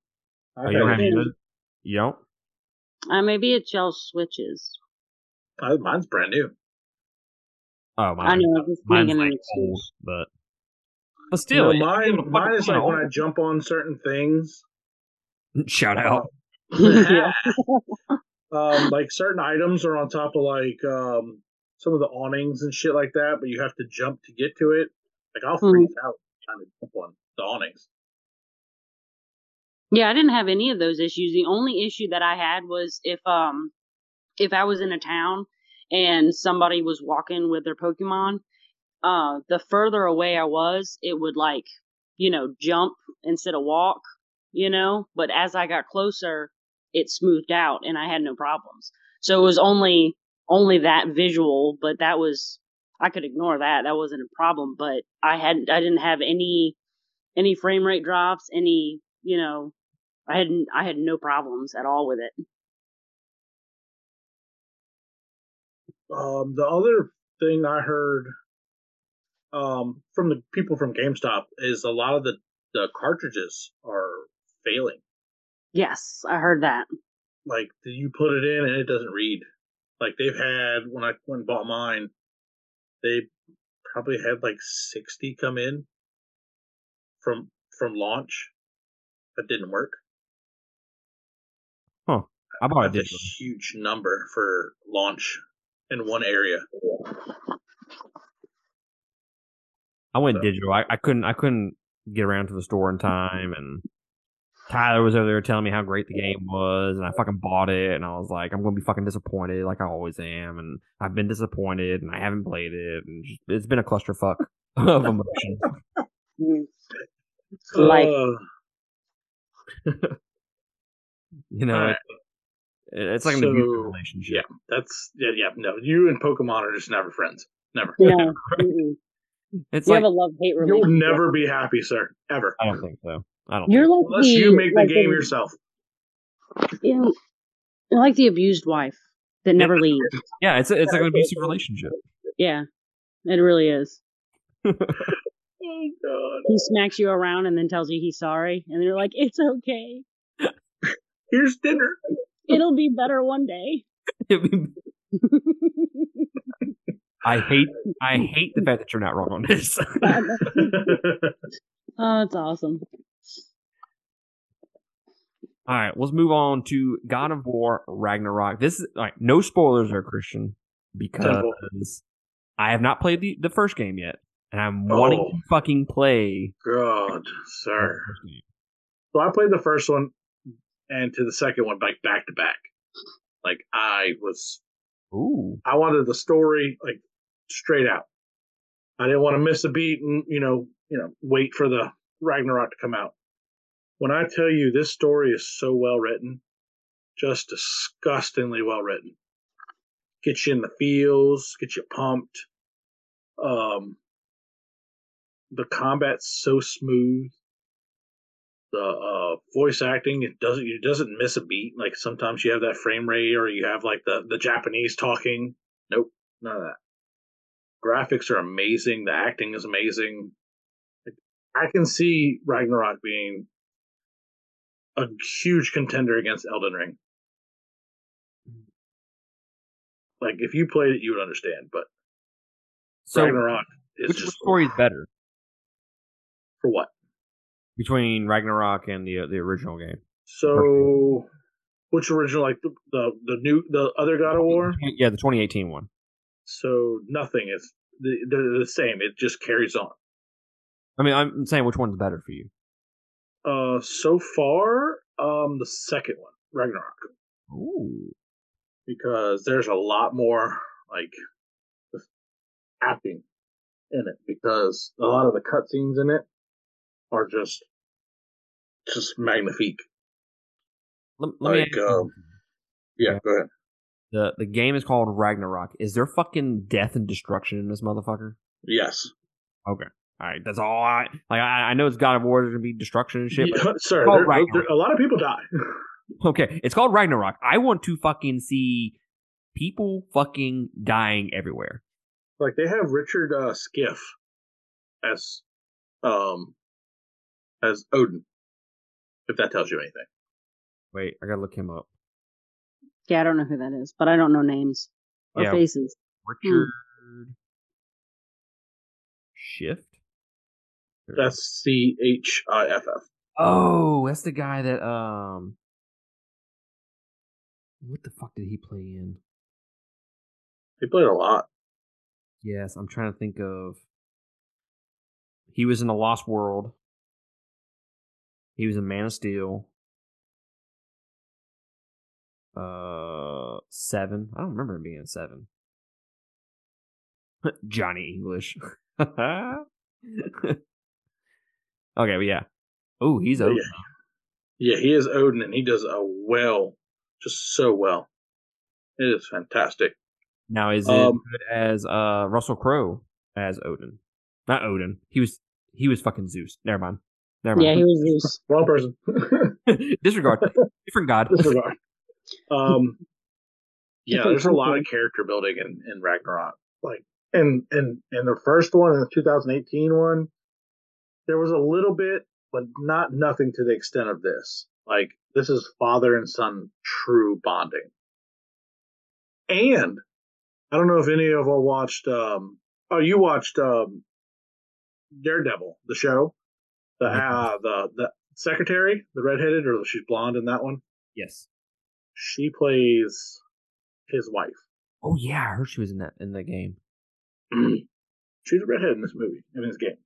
Oh, you don't have issues? You don't? Maybe it just switches. Mine's brand new. Oh, my! I know, mine's like old, but still, mine is like when I jump on certain things. Shout out, like certain items are on top of like some of the awnings and shit like that, but you have to jump to get to it. Like I'll freeze out trying to jump on the awnings. Yeah, I didn't have any of those issues. The only issue that I had was if I was in a town and somebody was walking with their Pokemon, the further away I was, it would like, you know, jump instead of walk, you know, but as I got closer, it smoothed out and I had no problems. So it was only that visual, but that was, I could ignore that. That wasn't a problem, but I didn't have any frame rate drops, any, you know, I had no problems at all with it. The other thing I heard from the people from GameStop is a lot of the cartridges are failing. Yes, I heard that. Like, you put it in and it doesn't read. Like, they've had, when I went and bought mine, they probably had like 60 come in from launch that didn't work. Huh. I bought a huge number for launch in one area. I went digital. I couldn't get around to the store in time, and Tyler was over there telling me how great the game was, and I fucking bought it, and I was like, I'm going to be fucking disappointed like I always am, and I've been disappointed, and I haven't played it, and just, it's been a clusterfuck of emotions. Like, you know, right. It's like an abusive relationship. Yeah, that's, yeah, no, you and Pokemon are just never friends. Never. Yeah. It's you like, have a love-hate relationship. You'll never be happy, sir. Ever. I don't think so. I don't think so. Unless you make the game yourself. You know, you're like the abused wife that never leaves. Yeah, it's like an abusive relationship. Yeah, it really is. Oh, God. He smacks you around and then tells you he's sorry, and you're like, it's okay. Here's dinner. It'll be better one day. I hate the fact that you're not wrong on this. Oh, that's awesome. All right, let's move on to God of War Ragnarok. This is like no spoilers there, Christian, because I have not played the first game yet, and I'm wanting to fucking play. God, sir. So I played the first one and to the second one back to back. Like I was, I wanted the story like straight out. I didn't want to miss a beat and you know, wait for the Ragnarok to come out. When I tell you this story is so well written, just disgustingly well written. Gets you in the feels, gets you pumped. The combat's so smooth. The voice acting, it doesn't miss a beat. Like sometimes you have that frame rate or you have like the Japanese talking. Nope, none of that. Graphics are amazing. The acting is amazing. I can see Ragnarok being a huge contender against Elden Ring. Like if you played it, you would understand. But so Ragnarok is which story is better? For what? Between Ragnarok and the original game. So, which original? Like the other God of War? Yeah, the 2018 one. So nothing is they're the same. It just carries on. I mean, I'm saying which one's better for you? So far, the second one, Ragnarok. Ooh. Because there's a lot more like acting in it. Because a lot of the cutscenes in it are just magnifique. Yeah, go ahead. The game is called Ragnarok. Is there fucking death and destruction in this motherfucker? Yes. Okay. All right, that's all I... Like, I know it's God of War, there's going to be destruction and shit, but... Yeah, sir, a lot of people die. Okay, it's called Ragnarok. I want to fucking see people fucking dying everywhere. Like, they have Richard Skiff as Odin, if that tells you anything. Wait, I gotta look him up. Yeah, I don't know who that is, but I don't know names or faces. Richard... Shift? That's Chiff. Oh, that's the guy that what the fuck did he play in? He played a lot. Yes, I'm trying to think of. He was in The Lost World. He was in Man of Steel. 7. I don't remember him being in 7. Johnny English. Okay, but yeah. Oh, he's Odin. Yeah, he is Odin, and he does a well, just so well. It is fantastic. Now, is it good as Russell Crowe as Odin? Not Odin. He was fucking Zeus. Never mind. Yeah, he was Zeus. Wrong person. Disregard. Different god. Disregard. Yeah, there's a lot of character building in Ragnarok. Like, and the first one, and the 2018 one, there was a little bit, but nothing to the extent of this. Like, this is father and son true bonding. And I don't know if any of y'all watched. You watched Daredevil, the show, the secretary, the redheaded, or she's blonde in that one. Yes, she plays his wife. Oh yeah, I heard she was in the game. She's a redhead in this movie, in this game.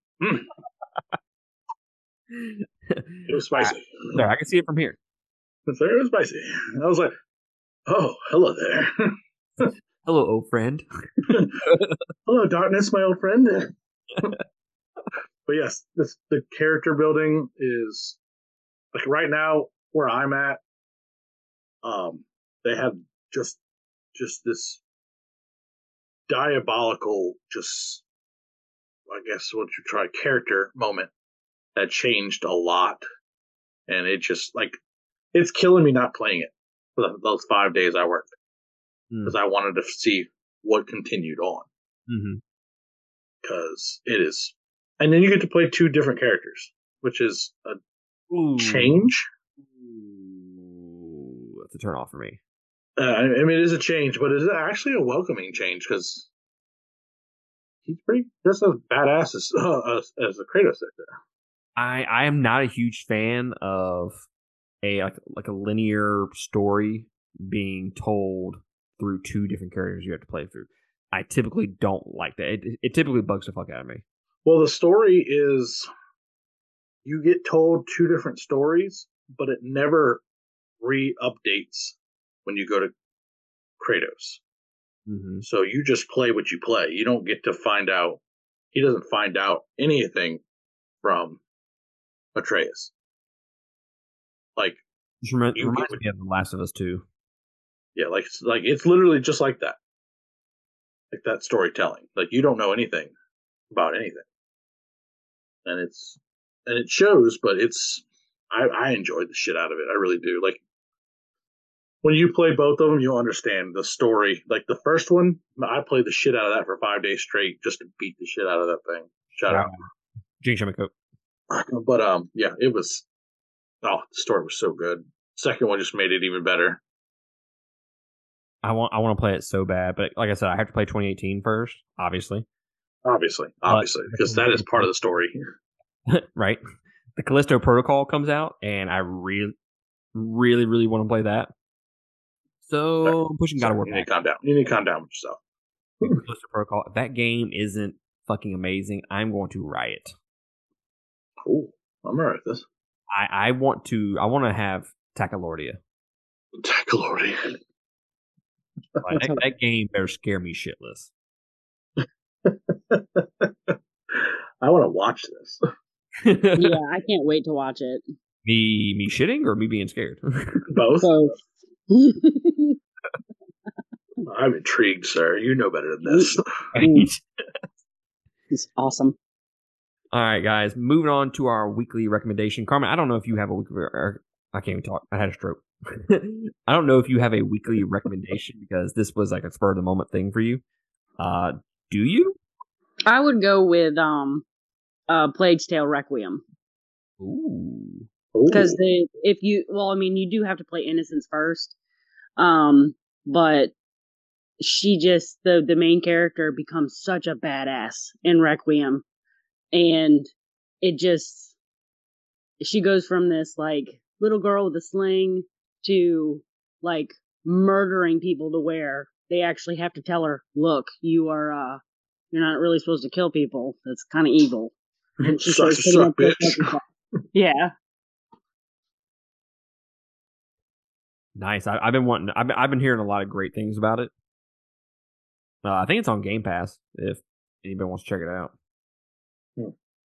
It was spicy. There, I can see it from here. It was spicy. I was like, oh, hello there. Hello, old friend. Hello, darkness, my old friend. But yes, the character building is, like, right now where I'm at, they have just this diabolical, just, I guess what you try, character moment that changed a lot. And it just, like, it's killing me not playing it for those 5 days I worked. Because I wanted to see what continued on. Because it is. And then you get to play two different characters, which is a change. Ooh, that's a turn off for me. I mean, it is a change, but it is actually a welcoming change, because he's pretty just as badass as the Kratos there. I am not a huge fan of a linear story being told through two different characters you have to play through. I typically don't like that. It typically bugs the fuck out of me. Well, the story is, you get told two different stories, but it never re-updates when you go to Kratos. Mm-hmm. So you just play what you play. You don't get to find out. He doesn't find out anything from Atreus. Like, it reminds me of The Last of Us 2. Yeah, like it's literally just like that. Like that storytelling. Like, you don't know anything about anything. And it shows, but it's, I enjoy the shit out of it. I really do. Like, when you play both of them, you'll understand the story. Like, the first one, I played the shit out of that for 5 days straight just to beat the shit out of that thing. Shout out. Gene Shemico. But, yeah, it was, the story was so good. Second one just made it even better. I want to play it so bad, but like I said, I have to play 2018 first, obviously. Obviously, because that is part of the story here. Right. The Callisto Protocol comes out, and I really want to play that. So I'm pushing God of War. You need to calm down. You need to calm down with yourself. Callisto Protocol. If that game isn't fucking amazing, I'm going to riot. Cool. I'm alright with this. I want to have Tacalordia. Tacalordia. Like, that game better scare me shitless. I want to watch this. Yeah, I can't wait to watch it. Me shitting or me being scared? Both. I'm intrigued, sir. You know better than this. It's awesome. All right, guys. Moving on to our weekly recommendation. Carmen, I don't know if you have a weekly... I can't even talk. I had a stroke. I don't know if you have a weekly recommendation, because this was like a spur of the moment thing for you. Do you? I would go with Plague's Tale Requiem. Ooh. Because you do have to play Innocence first. But she just, the main character becomes such a badass in Requiem. And it just, she goes from this like little girl with a sling to like murdering people, to where they actually have to tell her, look, you are, you're not really supposed to kill people. That's kind of evil. And she suck, bitch. Yeah. Nice. I've been hearing a lot of great things about it. I think it's on Game Pass if anybody wants to check it out.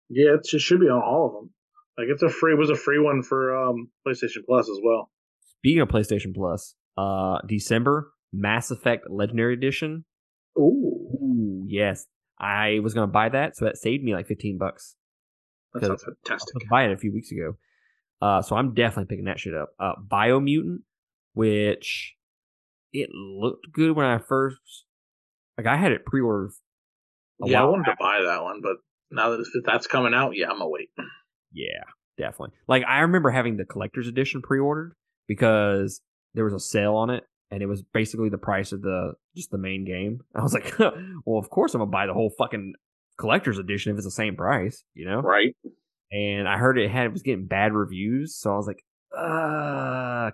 Yeah, it should be on all of them. Like it was a free one for PlayStation Plus as well. Speaking of PlayStation Plus, December, Mass Effect Legendary Edition. Ooh, yes. I was going to buy that, so that saved me like $15. That sounds fantastic. I was buying it a few weeks ago. So I'm definitely picking that shit up. Biomutant, which it looked good when I first... Like, I had it pre-ordered. Yeah, I wanted to buy that one, but now that that's coming out, yeah, I'm going to wait. Yeah, definitely. Like, I remember having the collector's edition pre-ordered because there was a sale on it, and it was basically the price of just the main game. I was like, well, of course I'm going to buy the whole fucking collector's edition if it's the same price, you know? Right. And I heard it was getting bad reviews, so I was like,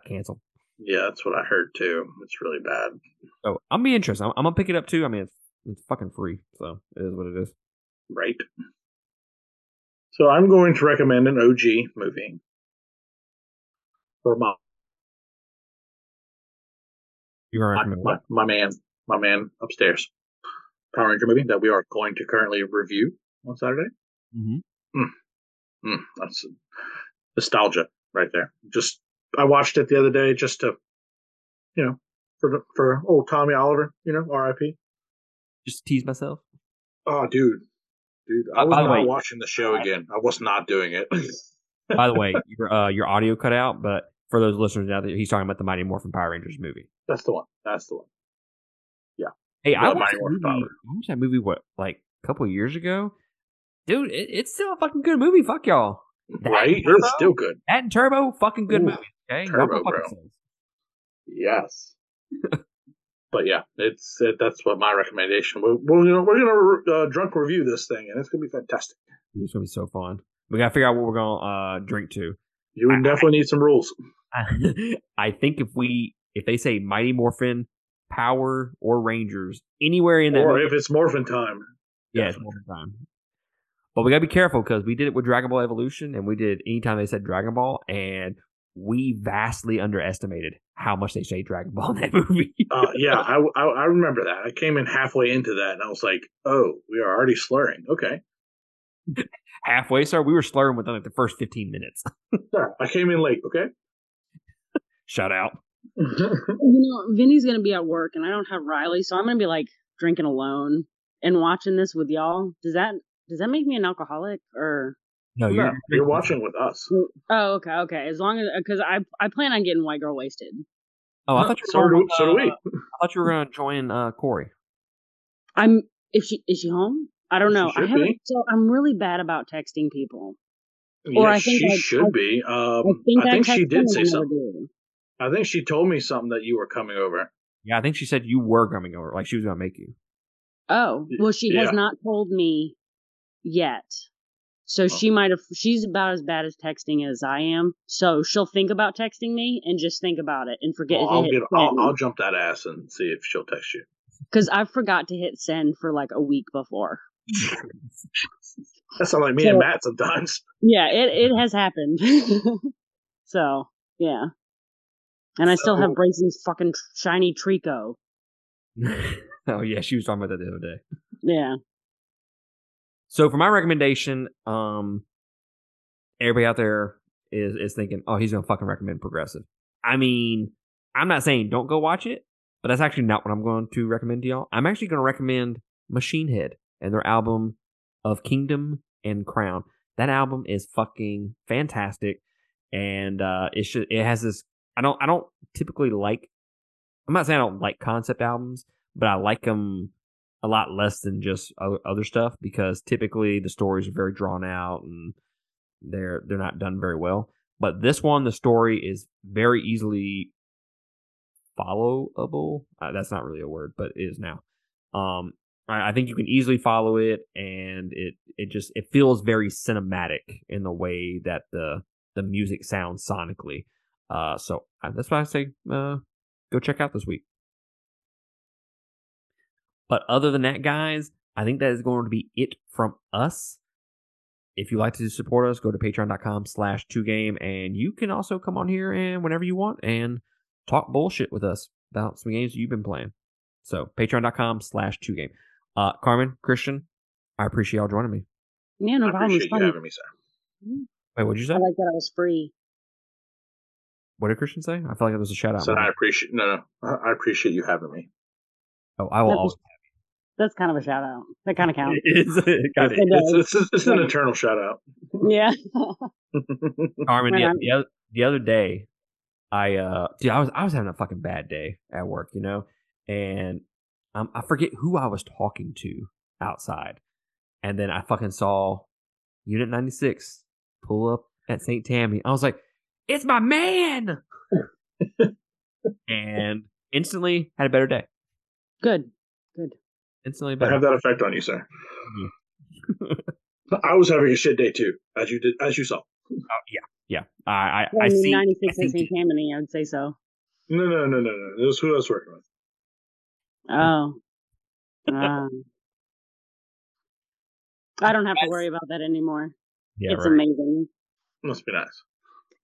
cancel. Yeah, that's what I heard too. It's really bad. So I'm be interested. I'm gonna pick it up too. I mean, it's fucking free, so it is what it is. Right. So I'm going to recommend an OG movie for my man upstairs. Power Ranger movie that we are going to currently review on Saturday. Mm-hmm. That's nostalgia right there. Just I watched it the other day just to, you know, for old Tommy Oliver, you know, R.I.P. Just tease myself. Oh, dude, I was not watching the show again. I was not doing it. By the way, your audio cut out, but for those listeners out there, he's talking about the Mighty Morphin Power Rangers movie. That's the one. Yeah. Hey, I watched that movie. What, like a couple of years ago? Dude, it's still a fucking good movie. Fuck y'all. Right? It's still good. That and Turbo, fucking good movie. Okay? Turbo, bro. Yes. But yeah, that's what my recommendation. We're gonna drunk review this thing, and it's gonna be fantastic. It's gonna be so fun. We gotta figure out what we're gonna drink to. You definitely need some rules. I think if they say Mighty Morphin, Power, or Rangers anywhere in that, or movie, if it's Morphin time, yeah, it's Morphin time. But we got to be careful because we did it with Dragon Ball Evolution and we did anytime they said Dragon Ball and we vastly underestimated how much they say Dragon Ball in that movie. Yeah, I remember that. I came in halfway into that and I was like, oh, we are already slurring. Okay. Halfway, sir? We were slurring within like the first 15 minutes. Sir, I came in late, okay? Shout out. You know, Vinny's going to be at work and I don't have Riley, so I'm going to be like drinking alone and watching this with y'all. Does that make me an alcoholic or no? You're watching with us. Oh, okay. As long as because I plan on getting white girl wasted. Oh, I thought you were so do we. I thought you were going to join Corey. Is she home? I don't know. So I'm really bad about texting people. Yeah, or I think she should be. I think she did say something. I think she told me something that you were coming over. Yeah, I think she said you were coming over. Like she was going to make you. Oh well, she has not told me. Yet. So she's about as bad as texting as I am. So she'll think about texting me and just think about it and forget. Well, I'll jump that ass and see if she'll text you. Because I forgot to hit send for like a week before. That sounds like me and Matt sometimes. Yeah, it has happened. So, yeah. And I still have Brayson's fucking shiny Trico. Oh, yeah. She was talking about that the other day. Yeah. So for my recommendation, everybody out there is thinking, oh, he's going to fucking recommend Progressive. I mean, I'm not saying don't go watch it, but that's actually not what I'm going to recommend to y'all. I'm actually going to recommend Machine Head and their album of Kingdom and Crown. That album is fucking fantastic. And it has this, I don't typically like, I'm not saying I don't like concept albums, but I like them a lot less than just other stuff because typically the stories are very drawn out and they're not done very well. But this one, the story is very easily followable. That's not really a word, but it is now. I think you can easily follow it, and it feels very cinematic in the way that the music sounds sonically. So that's why I say go check out this week. But other than that, guys, I think that is going to be it from us. If you'd like to support us, go to patreon.com/2game. And you can also come on here and whenever you want and talk bullshit with us about some games you've been playing. So patreon.com/2game. Carmen, Christian, I appreciate y'all joining me. Yeah, no problem. I appreciate you having me, sir. Wait, what'd you say? I like that I was free. What did Christian say? I feel like it was a shout out. So I appreciate I appreciate you having me. Oh, I will always have you. That's kind of a shout out. That kind of counts. It's an eternal shout out. Yeah. Carmen, the other day, I was having a fucking bad day at work, you know, and I forget who I was talking to outside, and then I fucking saw Unit 96 pull up at St. Tammy. I was like, it's my man. And instantly had a better day. Good. Instantly better. I have that effect on you, sir. Mm-hmm. I was having a shit day too, as you saw. Oh, yeah. I see. 96 at St. Tammany, I would say so. No. It was who I was working with. Oh. I don't have to worry about that anymore. Yeah, it's right. Amazing. Must be nice.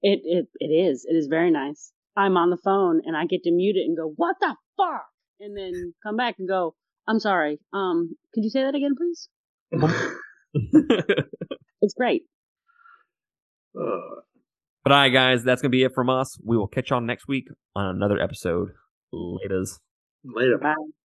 It is. It is very nice. I'm on the phone and I get to mute it and go, what the fuck? And then come back and go, I'm sorry. Could you say that again, please? It's great. But all right, guys, that's going to be it from us. We will catch y'all next week on another episode. Laters. Later. Bye.